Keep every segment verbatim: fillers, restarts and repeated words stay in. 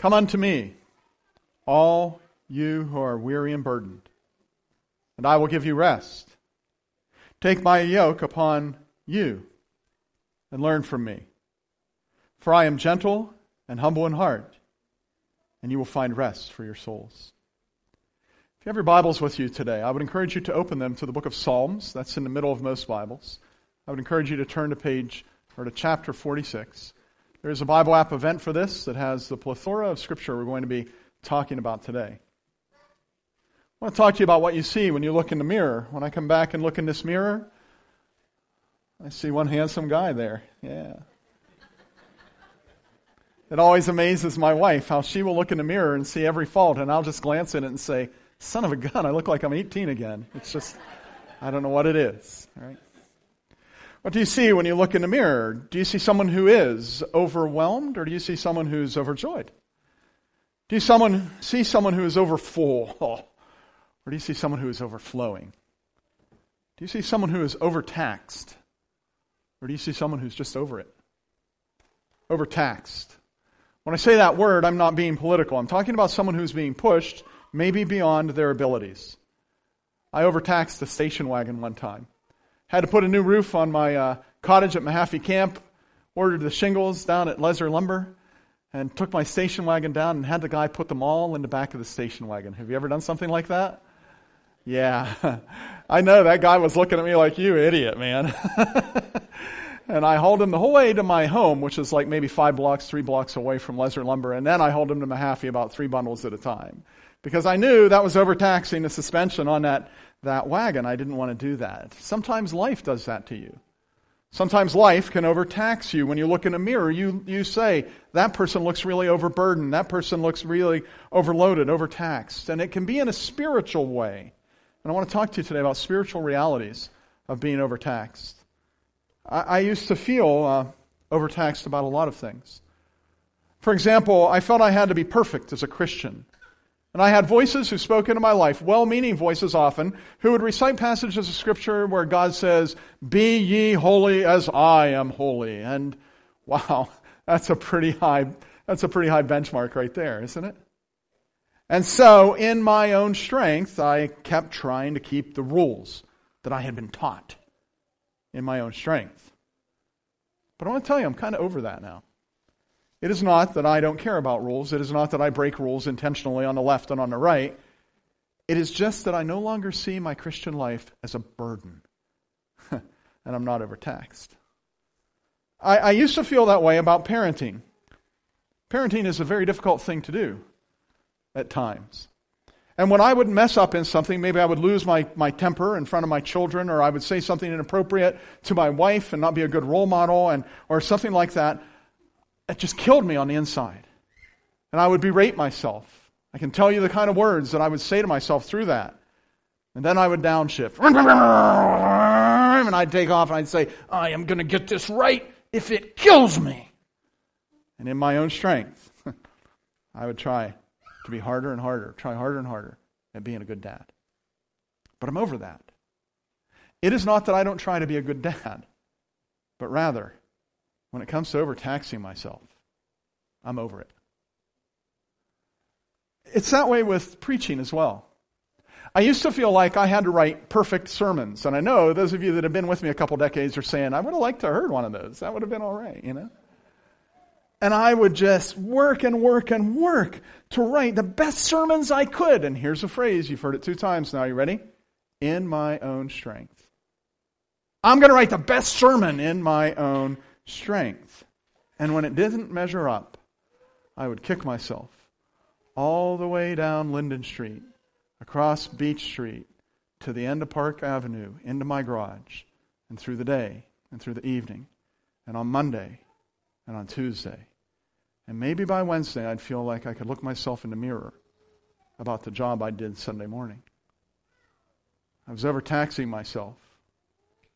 Come unto me, all you who are weary and burdened, and I will give you rest. Take my yoke upon you and learn from me. For I am gentle and humble in heart, and you will find rest for your souls. If you have your Bibles with you today, I would encourage you to open them to the book of Psalms. That's in the middle of most Bibles. I would encourage you to turn to page, or to chapter forty-six. There is a Bible app event for this that has the plethora of scripture we're going to be talking about today. I want to talk to you about what you see when you look in the mirror. When I come back and look in this mirror, I see one handsome guy there. Yeah. It always amazes my wife how she will look in the mirror and see every fault, and I'll just glance at it and say, son of a gun, I look like I'm eighteen again. It's just, I don't know what it is. All right. What do you see when you look in the mirror? Do you see someone who is overwhelmed, or do you see someone who's overjoyed? Do you someone, see someone who is overfull, or do you see someone who is overflowing? Do you see someone who is overtaxed, or do you see someone who's just over it? Overtaxed. When I say that word, I'm not being political. I'm talking about someone who's being pushed maybe beyond their abilities. I overtaxed a station wagon one time. Had to put a new roof on my uh, cottage at Mahaffey Camp, ordered the shingles down at Leser Lumber, and took my station wagon down and had the guy put them all in the back of the station wagon. Have you ever done something like that? Yeah. I know that guy was looking at me like, you idiot, man. And I hauled him the whole way to my home, which is like maybe five blocks, three blocks away from Leser Lumber, and then I hauled him to Mahaffey about three bundles at a time. Because I knew that was overtaxing the suspension on that that wagon. I didn't want to do that. Sometimes life does that to you. Sometimes life can overtax you. When you look in a mirror, you, you say, that person looks really overburdened. That person looks really overloaded, overtaxed. And it can be in a spiritual way. And I want to talk to you today about spiritual realities of being overtaxed. I, I used to feel uh, overtaxed about a lot of things. For example, I felt I had to be perfect as a Christian. And I had voices who spoke into my life, well-meaning voices often, who would recite passages of Scripture where God says, be ye holy as I am holy. And wow, that's a pretty high, that's a pretty high benchmark right there, isn't it? And so, in my own strength, I kept trying to keep the rules that I had been taught in my own strength. But I want to tell you, I'm kind of over that now. It is not that I don't care about rules. It is not that I break rules intentionally on the left and on the right. It is just that I no longer see my Christian life as a burden. And I'm not overtaxed. I, I used to feel that way about parenting. Parenting is a very difficult thing to do at times. And when I would mess up in something, maybe I would lose my, my temper in front of my children, or I would say something inappropriate to my wife and not be a good role model, and or something like that. It just killed me on the inside. And I would berate myself. I can tell you the kind of words that I would say to myself through that. And then I would downshift. And I'd take off and I'd say, I am going to get this right if it kills me. And in my own strength, I would try to be harder and harder, try harder and harder at being a good dad. But I'm over that. It is not that I don't try to be a good dad, but rather, when it comes to overtaxing myself, I'm over it. It's that way with preaching as well. I used to feel like I had to write perfect sermons. And I know those of you that have been with me a couple decades are saying, I would have liked to have heard one of those. That would have been all right, you know. And I would just work and work and work to write the best sermons I could. And here's a phrase, you've heard it two times now. You ready? In my own strength. I'm going to write the best sermon in my own strength. strength. And when it didn't measure up, I would kick myself all the way down Linden Street, across Beach Street, to the end of Park Avenue, into my garage, and through the day, and through the evening, and on Monday, and on Tuesday. And maybe by Wednesday, I'd feel like I could look myself in the mirror about the job I did Sunday morning. I was overtaxing myself,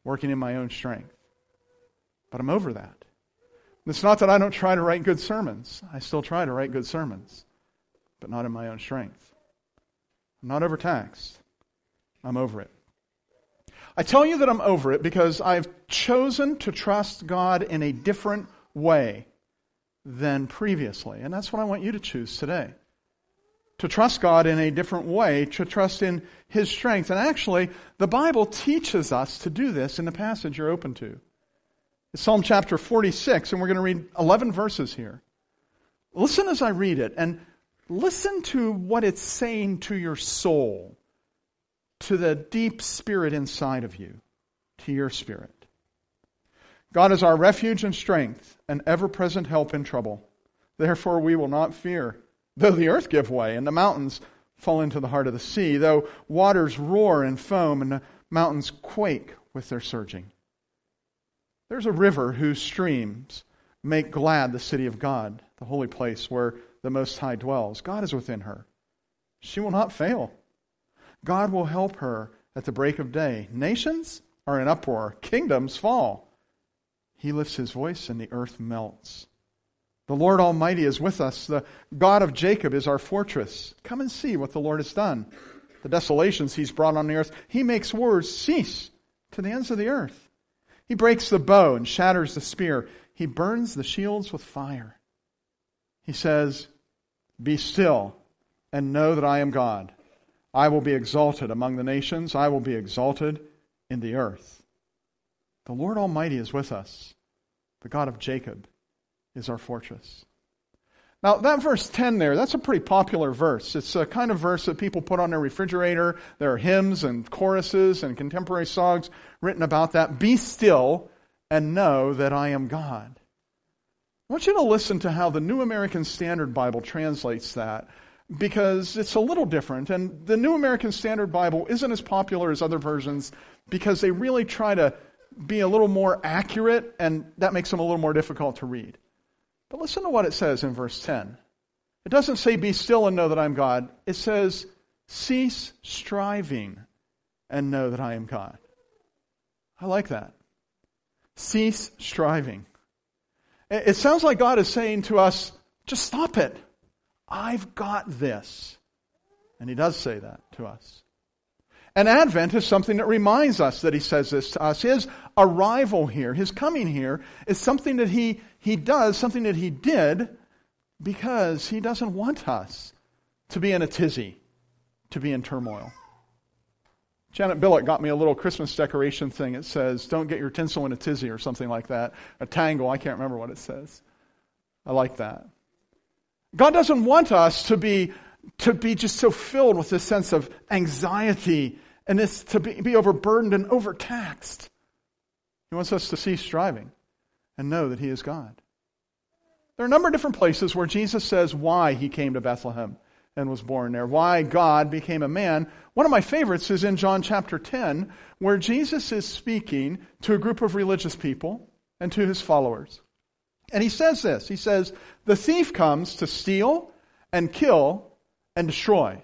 working in my own strength. But I'm over that. It's not that I don't try to write good sermons. I still try to write good sermons, but not in my own strength. I'm not overtaxed. I'm over it. I tell you that I'm over it because I've chosen to trust God in a different way than previously. And that's what I want you to choose today. To trust God in a different way, to trust in His strength. And actually, the Bible teaches us to do this in the passage you're open to. It's Psalm chapter forty-six, and we're going to read eleven verses here. Listen as I read it, and listen to what it's saying to your soul, to the deep spirit inside of you, to your spirit. God is our refuge and strength, an ever-present help in trouble. Therefore we will not fear, though the earth give way and the mountains fall into the heart of the sea, though waters roar and foam and the mountains quake with their surging. There's a river whose streams make glad the city of God, the holy place where the Most High dwells. God is within her. She will not fail. God will help her at the break of day. Nations are in uproar. Kingdoms fall. He lifts His voice and the earth melts. The Lord Almighty is with us. The God of Jacob is our fortress. Come and see what the Lord has done, the desolations He's brought on the earth. He makes wars cease to the ends of the earth. He breaks the bow and shatters the spear. He burns the shields with fire. He says, "Be still and know that I am God. I will be exalted among the nations. I will be exalted in the earth." The Lord Almighty is with us. The God of Jacob is our fortress. Now, that verse ten there, that's a pretty popular verse. It's a kind of verse that people put on their refrigerator. There are hymns and choruses and contemporary songs written about that. Be still and know that I am God. I want you to listen to how the New American Standard Bible translates that, because it's a little different. And the New American Standard Bible isn't as popular as other versions because they really try to be a little more accurate, and that makes them a little more difficult to read. But listen to what it says in verse ten. It doesn't say, "Be still and know that I'm God." It says, "Cease striving and know that I am God." I like that. Cease striving. It sounds like God is saying to us, just stop it. I've got this. And He does say that to us. And Advent is something that reminds us that He says this to us. His arrival here, His coming here, is something that he, he does, something that He did, because He doesn't want us to be in a tizzy, to be in turmoil. Janet Billick got me a little Christmas decoration thing. It says, "Don't get your tinsel in a tizzy," or something like that. A tangle, I can't remember what it says. I like that. God doesn't want us to be to be just so filled with this sense of anxiety and this to be, be overburdened and overtaxed. He wants us to cease striving and know that He is God. There are a number of different places where Jesus says why He came to Bethlehem and was born there, why God became a man. One of my favorites is in John chapter ten, where Jesus is speaking to a group of religious people and to His followers. And He says this, He says, "The thief comes to steal and kill and destroy.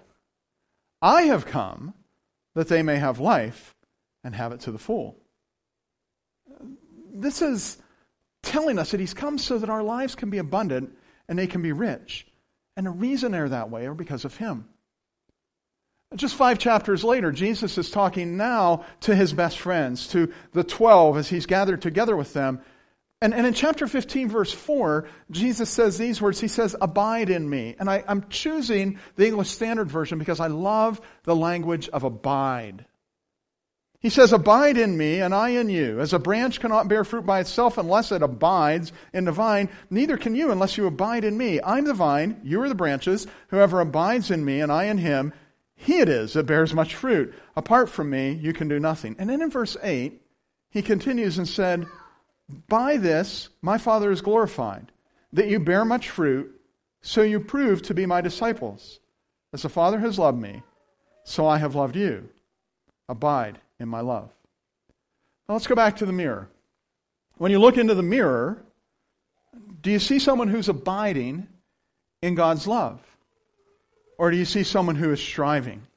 I have come that they may have life and have it to the full." This is telling us that He's come so that our lives can be abundant and they can be rich. And the reason they're that way are because of Him. Just five chapters later, Jesus is talking now to His best friends, to the twelve as He's gathered together with them. And, and in chapter fifteen, verse four, Jesus says these words. He says, "Abide in me." And I, I'm choosing the English Standard Version because I love the language of abide. He says, "Abide in me and I in you. As a branch cannot bear fruit by itself unless it abides in the vine, neither can you unless you abide in me. I'm the vine, you are the branches. Whoever abides in me and I in him, he it is that bears much fruit. Apart from me, you can do nothing." And then in verse eight, He continues and said, "By this my Father is glorified, that you bear much fruit, so you prove to be my disciples. As the Father has loved me, so I have loved you. Abide in my love." Now let's go back to the mirror. When you look into the mirror, do you see someone who's abiding in God's love? Or do you see someone who is striving?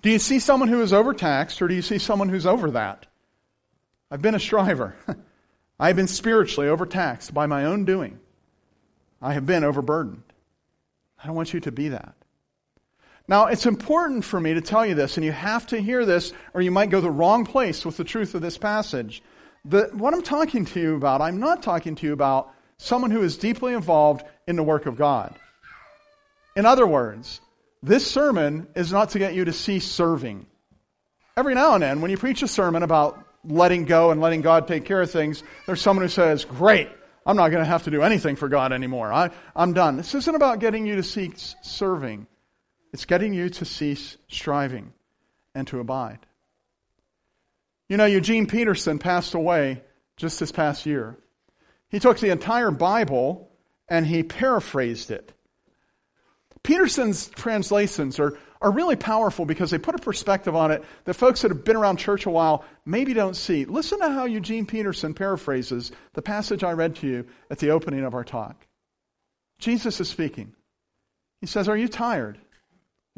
Do you see someone who is overtaxed, or do you see someone who's over that? I've been a striver. I have been spiritually overtaxed by my own doing. I have been overburdened. I don't want you to be that. Now, it's important for me to tell you this, and you have to hear this, or you might go the wrong place with the truth of this passage. The, what I'm talking to you about, I'm not talking to you about someone who is deeply involved in the work of God. In other words, this sermon is not to get you to cease serving. Every now and then, when you preach a sermon about letting go and letting God take care of things, there's someone who says, great, I'm not going to have to do anything for God anymore. I, I'm done. This isn't about getting you to cease serving. It's getting you to cease striving and to abide. You know, Eugene Peterson passed away just this past year. He took the entire Bible and he paraphrased it. Peterson's translations are, are really powerful because they put a perspective on it that folks that have been around church a while maybe don't see. Listen to how Eugene Peterson paraphrases the passage I read to you at the opening of our talk. Jesus is speaking. He says, are you tired,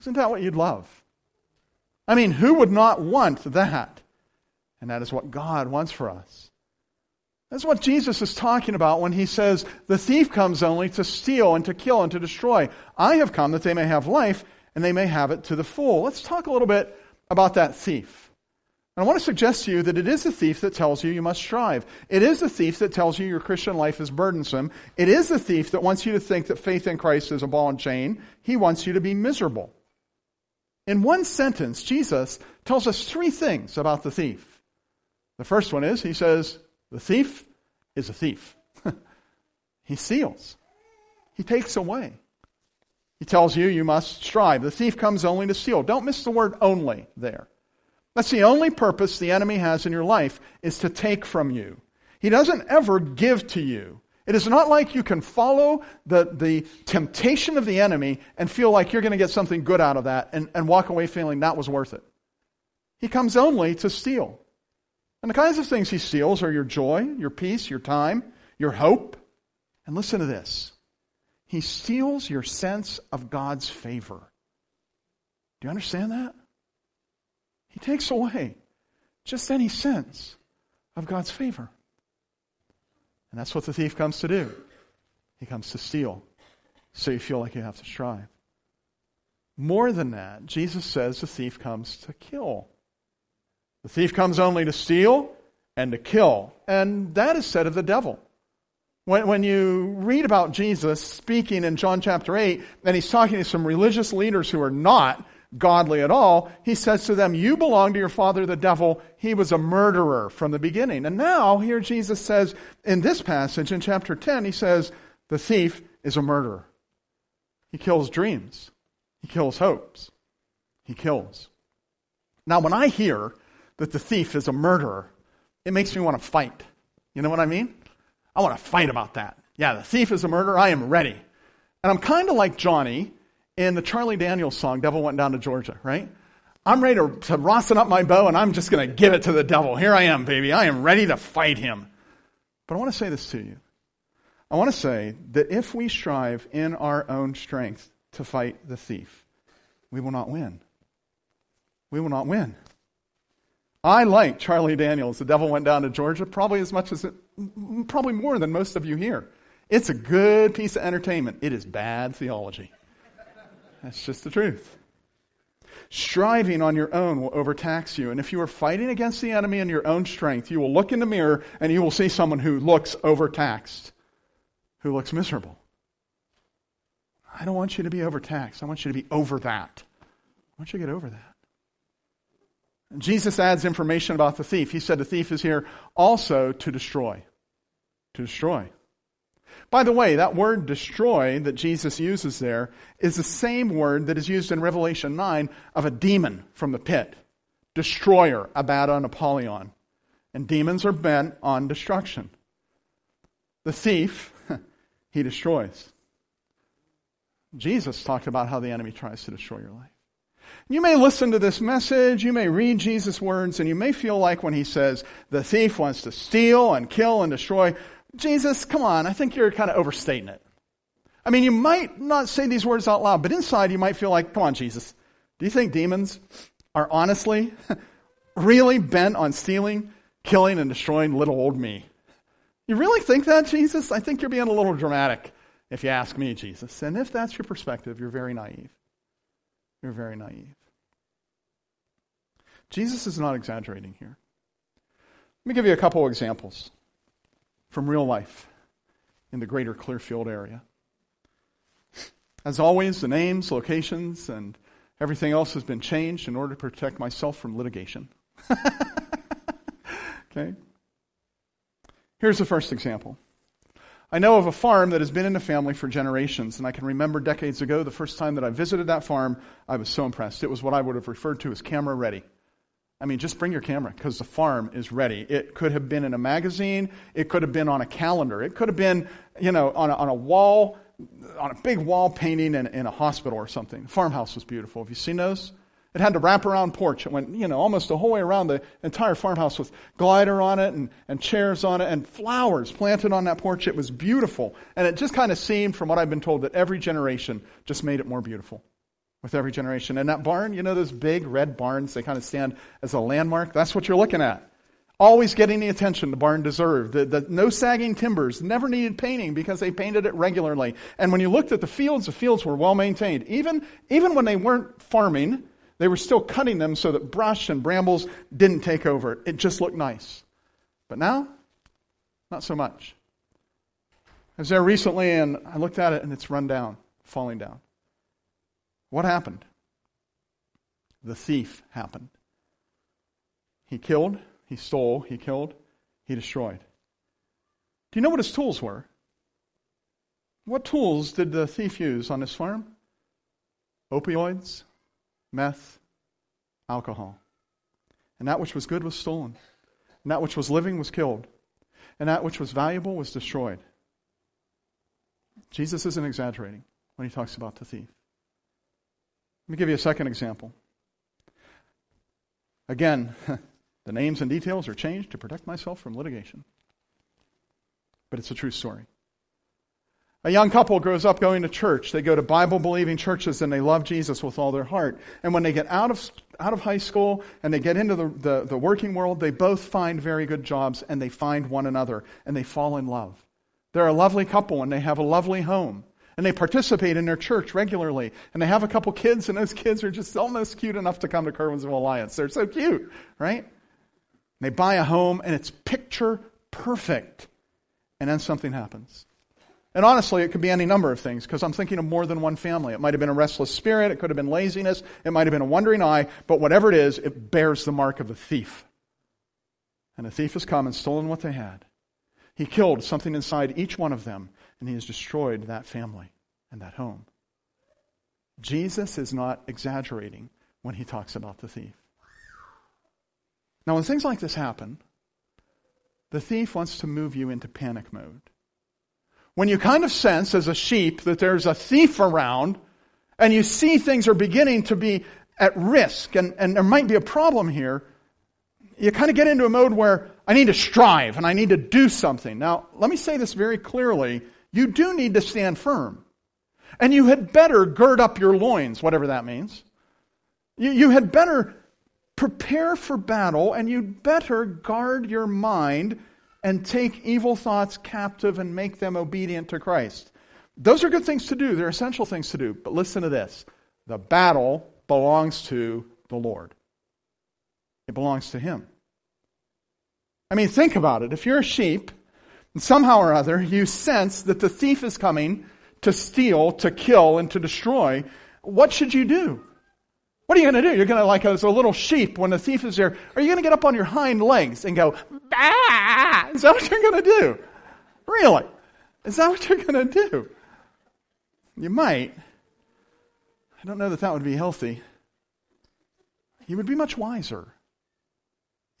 Isn't that what you'd love? I mean, who would not want that? And that is what God wants for us. That's what Jesus is talking about when he says, the thief comes only to steal and to kill and to destroy. I have come that they may have life and they may have it to the full. Let's talk a little bit about that thief. And I want to suggest to you that it is the thief that tells you you must strive. It is the thief that tells you your Christian life is burdensome. It is the thief that wants you to think that faith in Christ is a ball and chain. He wants you to be miserable. In one sentence, Jesus tells us three things about the thief. The first one is, he says, the thief is a thief. He steals. He takes away. He tells you you must strive. The thief comes only to steal. Don't miss the word only there. That's the only purpose the enemy has in your life, is to take from you. He doesn't ever give to you. It is not like you can follow the, the temptation of the enemy and feel like you're going to get something good out of that and, and walk away feeling that was worth it. He comes only to steal. And the kinds of things he steals are your joy, your peace, your time, your hope. And listen to this. He steals your sense of God's favor. Do you understand that? He takes away just any sense of God's favor. And that's what the thief comes to do. He comes to steal, so you feel like you have to strive. More than that, Jesus says the thief comes to kill. The thief comes only to steal and to kill. And that is said of the devil. When, when you read about Jesus speaking in John chapter eight, and he's talking to some religious leaders who are not godly at all, he says to them, you belong to your father the devil. He was a murderer from the beginning. And now here Jesus says in this passage in chapter ten, he says, the thief is a murderer. He kills dreams. He kills hopes. He kills. Now when I hear that the thief is a murderer, it makes me want to fight. You know what I mean? I want to fight about that. Yeah, the thief is a murderer. I am ready. And I'm kind of like Johnny in the Charlie Daniels song, Devil Went Down to Georgia, right? I'm ready to, to rosin up my bow, and I'm just going to give it to the devil. Here I am, baby. I am ready to fight him. But I want to say this to you. I want to say that if we strive in our own strength to fight the thief, we will not win. We will not win. I like Charlie Daniels, The Devil Went Down to Georgia, probably as much as, it, probably more than most of you here. It's a good piece of entertainment. It is bad theology. That's just the truth. Striving on your own will overtax you. And if you are fighting against the enemy in your own strength, you will look in the mirror and you will see someone who looks overtaxed, who looks miserable. I don't want you to be overtaxed. I want you to be over that. I want you to get over that. Jesus adds information about the thief. He said the thief is here also to destroy. To destroy. By the way, that word destroy that Jesus uses there is the same word that is used in Revelation nine of a demon from the pit. Destroyer, Abaddon, Apollyon. And demons are bent on destruction. The thief, he destroys. Jesus talked about how the enemy tries to destroy your life. You may listen to this message, you may read Jesus' words, and you may feel like when he says, the thief wants to steal and kill and destroy, Jesus, come on, I think you're kind of overstating it. I mean, you might not say these words out loud, but inside you might feel like, come on, Jesus, do you think demons are honestly really bent on stealing, killing, and destroying little old me? You really think that, Jesus? I think you're being a little dramatic, if you ask me, Jesus. And if that's your perspective, you're very naive. You're very naive. Jesus is not exaggerating here. Let me give you a couple examples from real life in the greater Clearfield area. As always, the names, locations, and everything else has been changed in order to protect myself from litigation. Okay? Here's the first example. I know of a farm that has been in the family for generations, and I can remember decades ago, the first time that I visited that farm, I was so impressed. It was what I would have referred to as camera ready. I mean, just bring your camera, because the farm is ready. It could have been in a magazine. It could have been on a calendar. It could have been, you know, on a, on a wall, on a big wall painting in, in a hospital or something. The farmhouse was beautiful. Have you seen those? It had the wraparound porch. It went, you know, almost the whole way around the entire farmhouse with glider on it and, and chairs on it and flowers planted on that porch. It was beautiful. And it just kind of seemed, from what I've been told, that every generation just made it more beautiful with every generation. And that barn, you know those big red barns, they kind of stand as a landmark? That's what you're looking at. Always getting the attention the barn deserved. The, the no sagging timbers, never needed painting because they painted it regularly. And when you looked at the fields, the fields were well maintained. Even, even when they weren't farming, they were still cutting them so that brush and brambles didn't take over. It just looked nice. But now, not so much. I was there recently and I looked at it and it's run down, falling down. What happened? The thief happened. He killed, he stole, he killed, he destroyed. Do you know what his tools were? What tools did the thief use on his farm? Opioids, meth, alcohol. And that which was good was stolen. And that which was living was killed. And that which was valuable was destroyed. Jesus isn't exaggerating when he talks about the thief. Let me give you a second example. Again, the names and details are changed to protect myself from litigation. But it's a true story. A young couple grows up going to church. They go to Bible-believing churches and they love Jesus with all their heart. And when they get out of out of high school and they get into the, the, the working world, they both find very good jobs and they find one another and they fall in love. They're a lovely couple and they have a lovely home. And they participate in their church regularly. And they have a couple kids, and those kids are just almost cute enough to come to Kervin's of Alliance. They're so cute, right? And they buy a home, and it's picture perfect. And then something happens. And honestly, it could be any number of things, because I'm thinking of more than one family. It might have been a restless spirit. It could have been laziness. It might have been a wandering eye. But whatever it is, it bears the mark of the thief. And the thief has come and stolen what they had. He killed something inside each one of them. And he has destroyed that family and that home. Jesus is not exaggerating when he talks about the thief. Now, when things like this happen, the thief wants to move you into panic mode. When you kind of sense as a sheep that there's a thief around and you see things are beginning to be at risk and, and there might be a problem here, you kind of get into a mode where I need to strive and I need to do something. Now, let me say this very clearly. You do need to stand firm. And you had better gird up your loins, whatever that means. You, you had better prepare for battle, and you'd better guard your mind and take evil thoughts captive and make them obedient to Christ. Those are good things to do. They're essential things to do. But listen to this. The battle belongs to the Lord. It belongs to Him. I mean, think about it. If you're a sheep, and somehow or other, you sense that the thief is coming to steal, to kill, and to destroy. What should you do? What are you going to do? You're going to, like as a little sheep, when the thief is there, are you going to get up on your hind legs and go, bah! Is that what you're going to do? Really? Is that what you're going to do? You might. I don't know that that would be healthy. You would be much wiser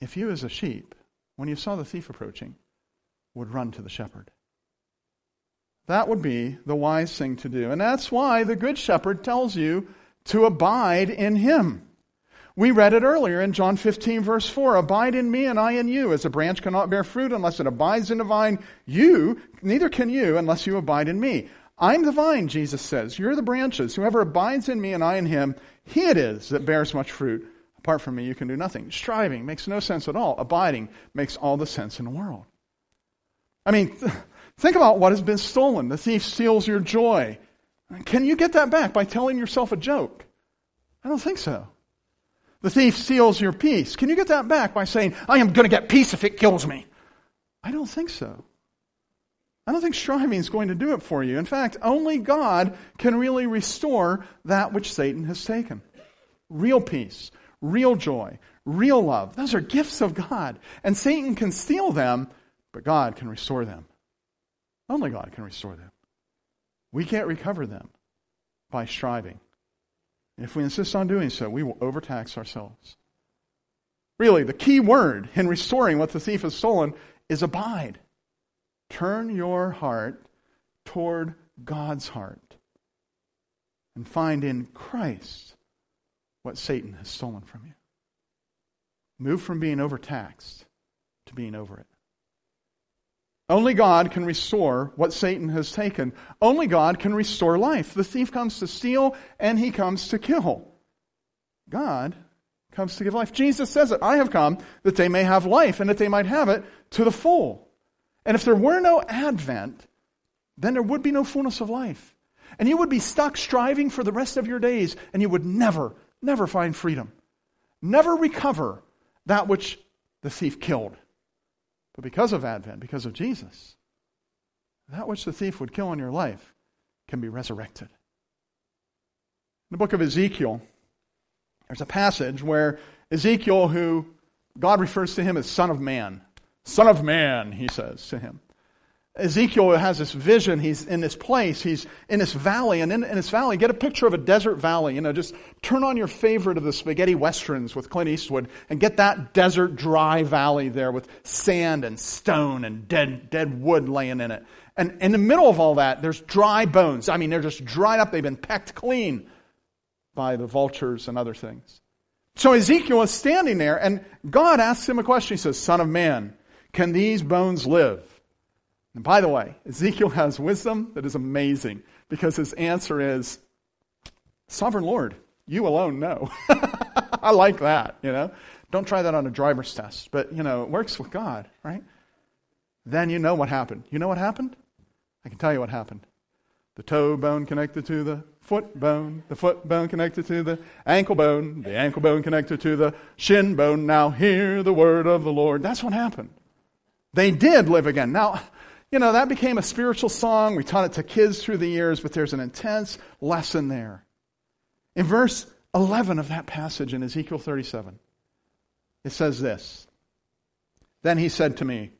if you, as a sheep, when you saw the thief approaching, would run to the shepherd. That would be the wise thing to do. And that's why the good shepherd tells you to abide in him. We read it earlier in John fifteen, verse four. Abide in me and I in you. As a branch cannot bear fruit unless it abides in the vine, you, neither can you unless you abide in me. I'm the vine, Jesus says. You're the branches. Whoever abides in me and I in him, he it is that bears much fruit. Apart from me, you can do nothing. Striving makes no sense at all. Abiding makes all the sense in the world. I mean, th- think about what has been stolen. The thief steals your joy. Can you get that back by telling yourself a joke? I don't think so. The thief steals your peace. Can you get that back by saying, I am going to get peace if it kills me? I don't think so. I don't think striving is going to do it for you. In fact, only God can really restore that which Satan has taken. Real peace, real joy, real love. Those are gifts of God. And Satan can steal them, but God can restore them. Only God can restore them. We can't recover them by striving. And if we insist on doing so, we will overtax ourselves. Really, the key word in restoring what the thief has stolen is abide. Turn your heart toward God's heart and find in Christ what Satan has stolen from you. Move from being overtaxed to being over it. Only God can restore what Satan has taken. Only God can restore life. The thief comes to steal and he comes to kill. God comes to give life. Jesus says it, I have come that they may have life and that they might have it to the full. And if there were no Advent, then there would be no fullness of life. And you would be stuck striving for the rest of your days and you would never, never find freedom. Never recover that which the thief killed. But because of Advent, because of Jesus, that which the thief would kill in your life can be resurrected. In the book of Ezekiel, there's a passage where Ezekiel, who God refers to him as Son of Man. Son of Man, he says to him. Ezekiel has this vision. He's in this place. He's in this valley. And in, in this valley, get a picture of a desert valley. You know, just turn on your favorite of the spaghetti westerns with Clint Eastwood and get that desert dry valley there with sand and stone and dead, dead wood laying in it. And in the middle of all that, there's dry bones. I mean, they're just dried up. They've been pecked clean by the vultures and other things. So Ezekiel is standing there and God asks him a question. He says, Son of Man, can these bones live? And by the way, Ezekiel has wisdom that is amazing because his answer is, Sovereign Lord, you alone know. I like that, you know. Don't try that on a driver's test, but, you know, it works with God, right? Then you know what happened. You know what happened? I can tell you what happened. The toe bone connected to the foot bone, the foot bone connected to the ankle bone, the ankle bone connected to the shin bone. Now hear the word of the Lord. That's what happened. They did live again. Now, you know, that became a spiritual song. We taught it to kids through the years, but there's an intense lesson there. In verse eleven of that passage in Ezekiel thirty-seven, it says this. Then he said to me,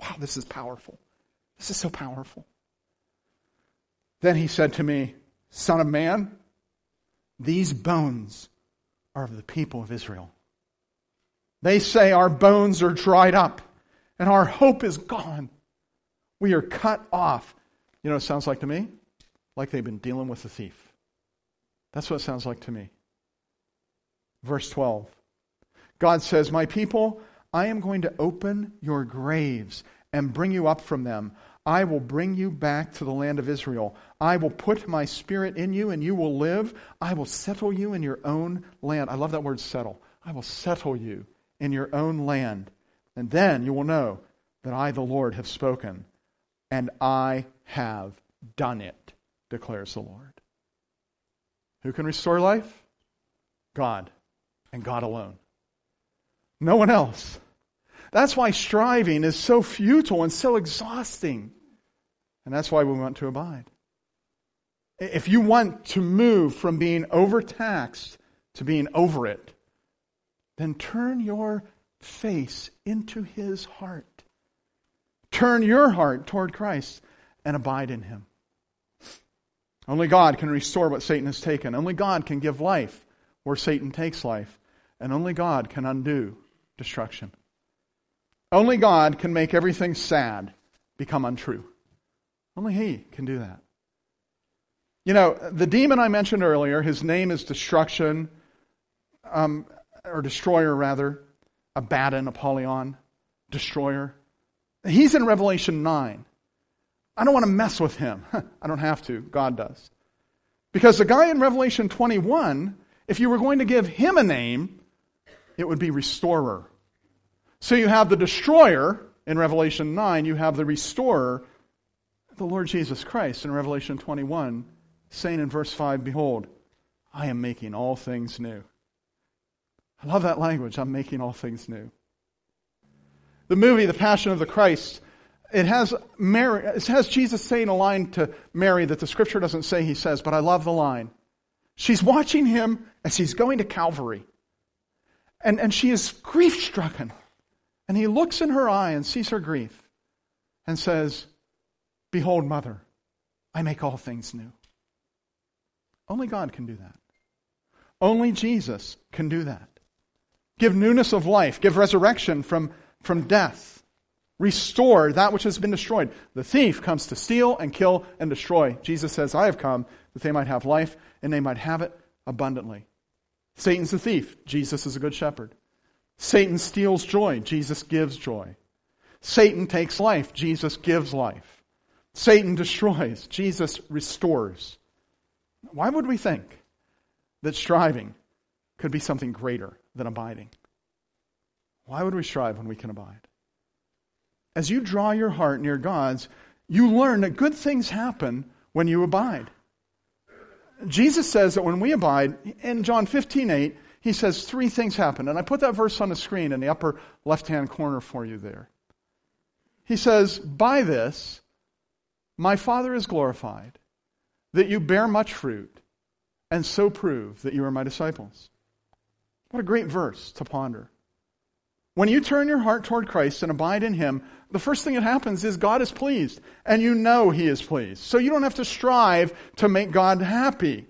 wow, this is powerful. This is so powerful. Then he said to me, Son of Man, these bones are of the people of Israel. They say our bones are dried up. And our hope is gone. We are cut off. You know what it sounds like to me? Like they've been dealing with the thief. That's what it sounds like to me. Verse twelve. God says, My people, I am going to open your graves and bring you up from them. I will bring you back to the land of Israel. I will put my spirit in you and you will live. I will settle you in your own land. I love that word settle. I will settle you in your own land. And then you will know that I, the Lord, have spoken, and I have done it, declares the Lord. Who can restore life? God, and God alone. No one else. That's why striving is so futile and so exhausting. And that's why we want to abide. If you want to move from being overtaxed to being over it, then turn your face into his heart. Turn your heart toward Christ and abide in him. Only God can restore what Satan has taken. Only God can give life where Satan takes life. And only God can undo destruction. Only God can make everything sad become untrue. Only he can do that. You know, the demon I mentioned earlier, his name is Destruction. um, or destroyer rather, Abaddon, Apollyon, destroyer. He's in Revelation nine. I don't want to mess with him. I don't have to. God does. Because the guy in Revelation twenty-one, if you were going to give him a name, it would be restorer. So you have the destroyer in Revelation nine, you have the restorer, the Lord Jesus Christ in Revelation twenty-one, saying in verse five, "Behold, I am making all things new." I love that language, I'm making all things new. The movie, The Passion of the Christ, it has Mary, it has Jesus saying a line to Mary that the scripture doesn't say he says, but I love the line. She's watching him as he's going to Calvary. And, and she is grief-stricken. And he looks in her eye and sees her grief and says, "Behold, Mother, I make all things new." Only God can do that. Only Jesus can do that. Give newness of life. Give resurrection from, from death. Restore that which has been destroyed. The thief comes to steal and kill and destroy. Jesus says, "I have come that they might have life and they might have it abundantly." Satan's the thief. Jesus is a good shepherd. Satan steals joy. Jesus gives joy. Satan takes life. Jesus gives life. Satan destroys. Jesus restores. Why would we think that striving could be something greater than abiding? Why would we strive when we can abide? As you draw your heart near God's, you learn that good things happen when you abide. Jesus says that when we abide, in John fifteen eight, he says three things happen. And I put that verse on the screen in the upper left-hand corner for you there. He says, "By this, my Father is glorified, that you bear much fruit, and so prove that you are my disciples." What a great verse to ponder. When you turn your heart toward Christ and abide in him, the first thing that happens is God is pleased, and you know he is pleased. So you don't have to strive to make God happy.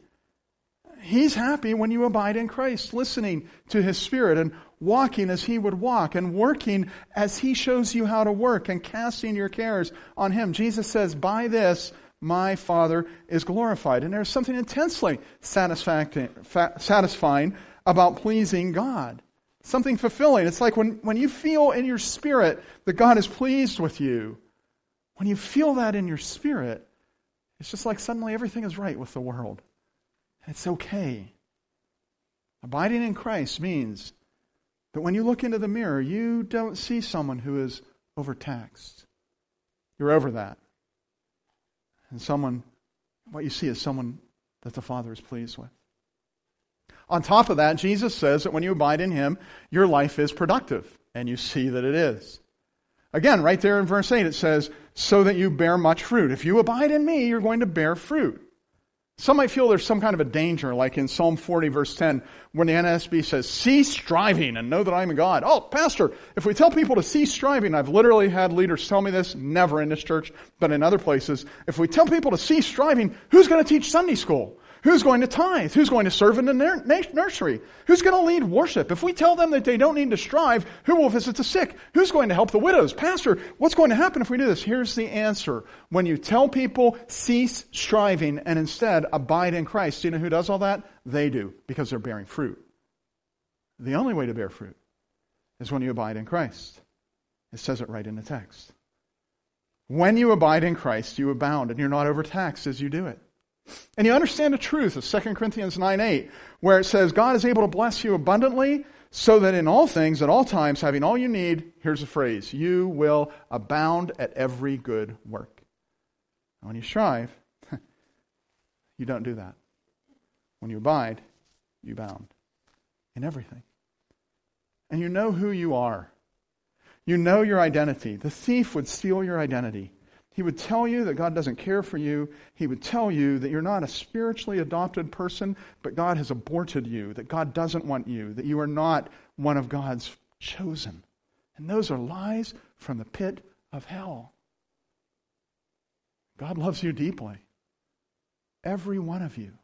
He's happy when you abide in Christ, listening to his Spirit and walking as he would walk and working as he shows you how to work and casting your cares on him. Jesus says, "By this, my Father is glorified." And there's something intensely satisfying about pleasing God. Something fulfilling. It's like when, when you feel in your spirit that God is pleased with you, when you feel that in your spirit, it's just like suddenly everything is right with the world. It's okay. Abiding in Christ means that when you look into the mirror, you don't see someone who is overtaxed. You're over that. And someone, what you see is someone that the Father is pleased with. On top of that, Jesus says that when you abide in him, your life is productive, and you see that it is. Again, right there in verse eight, it says, "So that you bear much fruit." If you abide in me, you're going to bear fruit. Some might feel there's some kind of a danger, like in Psalm forty, verse ten, when the N S B says, "Cease striving and know that I am God." Oh, pastor, if we tell people to cease striving, I've literally had leaders tell me this, never in this church, but in other places. If we tell people to cease striving, who's going to teach Sunday school? Who's going to tithe? Who's going to serve in the nursery? Who's going to lead worship? If we tell them that they don't need to strive, who will visit the sick? Who's going to help the widows? Pastor, what's going to happen if we do this? Here's the answer. When you tell people, cease striving and instead abide in Christ, do you know who does all that? They do, because they're bearing fruit. The only way to bear fruit is when you abide in Christ. It says it right in the text. When you abide in Christ, you abound, and you're not overtaxed as you do it. And you understand the truth of Second Corinthians nine eight, where it says, "God is able to bless you abundantly, so that in all things, at all times, having all you need," here's a phrase, "you will abound at every good work." And when you strive, you don't do that. When you abide, you abound in everything. And you know who you are. You know your identity. The thief would steal your identity. He would tell you that God doesn't care for you. He would tell you that you're not a spiritually adopted person, but God has aborted you, that God doesn't want you, that you are not one of God's chosen. And those are lies from the pit of hell. God loves you deeply. Every one of you.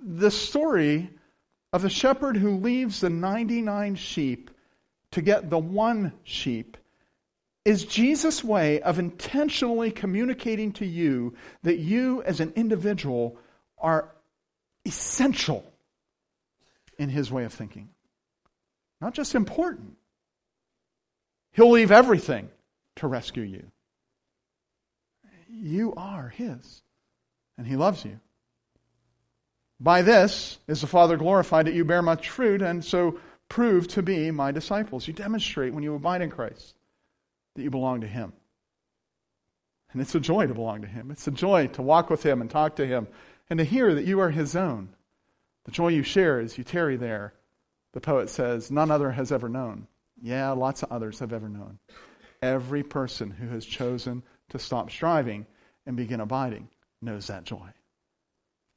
The story of the shepherd who leaves the ninety-nine sheep to get the one sheep is Jesus' way of intentionally communicating to you that you as an individual are essential in his way of thinking. Not just important. He'll leave everything to rescue you. You are his, and he loves you. By this is the Father glorified, that you bear much fruit, and so prove to be my disciples. You demonstrate when you abide in Christ that you belong to him. And it's a joy to belong to him. It's a joy to walk with him and talk to him and to hear that you are his own. The joy you share as you tarry there, the poet says, none other has ever known. Yeah, lots of others have ever known. Every person who has chosen to stop striving and begin abiding knows that joy.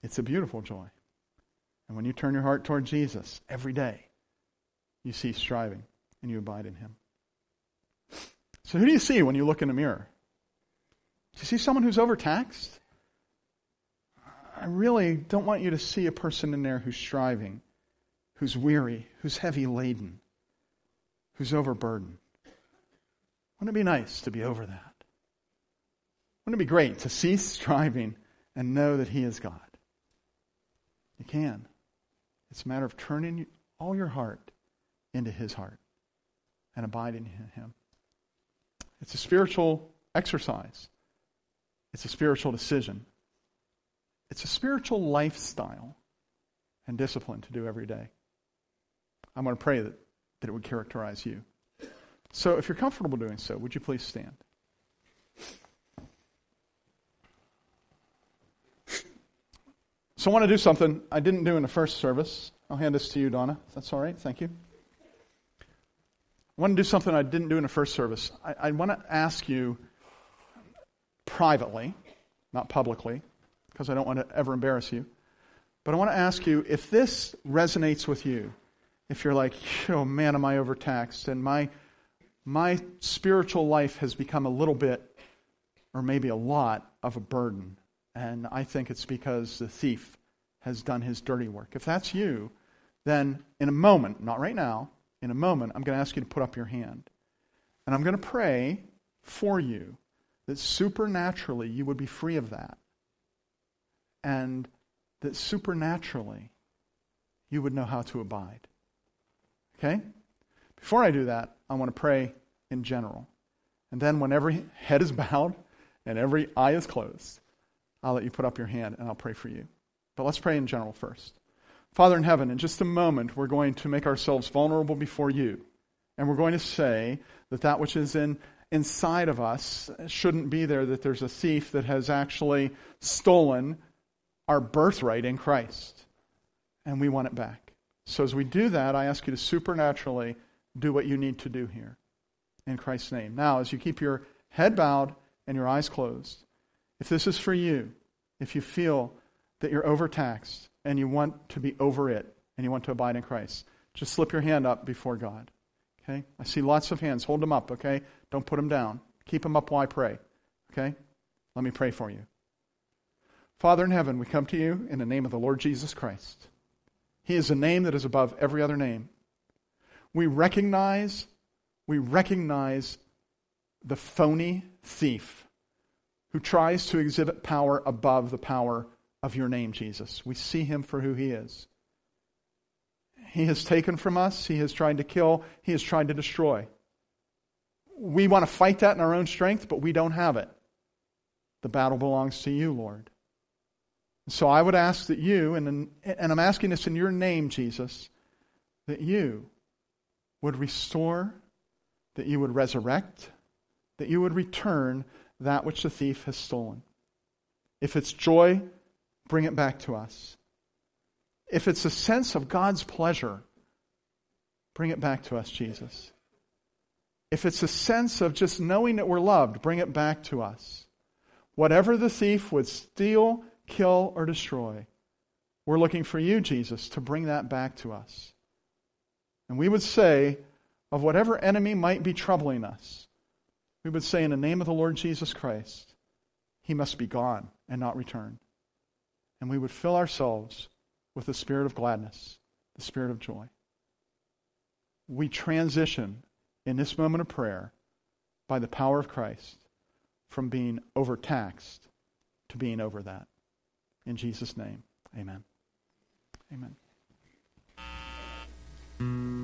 It's a beautiful joy. And when you turn your heart toward Jesus every day, you cease striving and you abide in him. So who do you see when you look in the mirror? Do you see someone who's overtaxed? I really don't want you to see a person in there who's striving, who's weary, who's heavy laden, who's overburdened. Wouldn't it be nice to be over that? Wouldn't it be great to cease striving and know that he is God? You can. It's a matter of turning all your heart into his heart and abiding in him. It's a spiritual exercise. It's a spiritual decision. It's a spiritual lifestyle and discipline to do every day. I'm going to pray that, that it would characterize you. So if you're comfortable doing so, would you please stand? So I want to do something I didn't do in the first service. I'll hand this to you, Donna. That's all right. Thank you. I want to do something I didn't do in the first service. I, I want to ask you privately, not publicly, because I don't want to ever embarrass you. But I want to ask you, if this resonates with you, if you're like, oh man, am I overtaxed? And my my spiritual life has become a little bit, or maybe a lot, of a burden. And I think it's because the thief has done his dirty work. If that's you, then in a moment, not right now, in a moment, I'm going to ask you to put up your hand. And I'm going to pray for you that supernaturally you would be free of that. And that supernaturally you would know how to abide. Okay? Before I do that, I want to pray in general. And then when every head is bowed and every eye is closed, I'll let you put up your hand and I'll pray for you. But let's pray in general first. Father in heaven, in just a moment, we're going to make ourselves vulnerable before you. And we're going to say that that which is in inside of us shouldn't be there, that there's a thief that has actually stolen our birthright in Christ, and we want it back. So as we do that, I ask you to supernaturally do what you need to do here in Christ's name. Now, as you keep your head bowed and your eyes closed, if this is for you, if you feel that you're overtaxed and you want to be over it and you want to abide in Christ, just slip your hand up before God, okay? I see lots of hands. Hold them up, okay? Don't put them down. Keep them up while I pray, okay? Let me pray for you. Father in heaven, we come to you in the name of the Lord Jesus Christ. He is a name that is above every other name. We recognize, we recognize the phony thief who tries to exhibit power above the power of your name, Jesus. We see him for who he is. He has taken from us. He has tried to kill. He has tried to destroy. We want to fight that in our own strength, but we don't have it. The battle belongs to you, Lord. So I would ask that you, and, and I'm asking this in your name, Jesus, that you would restore, that you would resurrect, that you would return that which the thief has stolen. If it's joy, bring it back to us. If it's a sense of God's pleasure, bring it back to us, Jesus. If it's a sense of just knowing that we're loved, bring it back to us. Whatever the thief would steal, kill, or destroy, we're looking for you, Jesus, to bring that back to us. And we would say, of whatever enemy might be troubling us, we would say in the name of the Lord Jesus Christ, he must be gone and not return. And we would fill ourselves with the spirit of gladness, the spirit of joy. We transition in this moment of prayer by the power of Christ from being overtaxed to being over that. In Jesus' name, amen. Amen. Mm-hmm.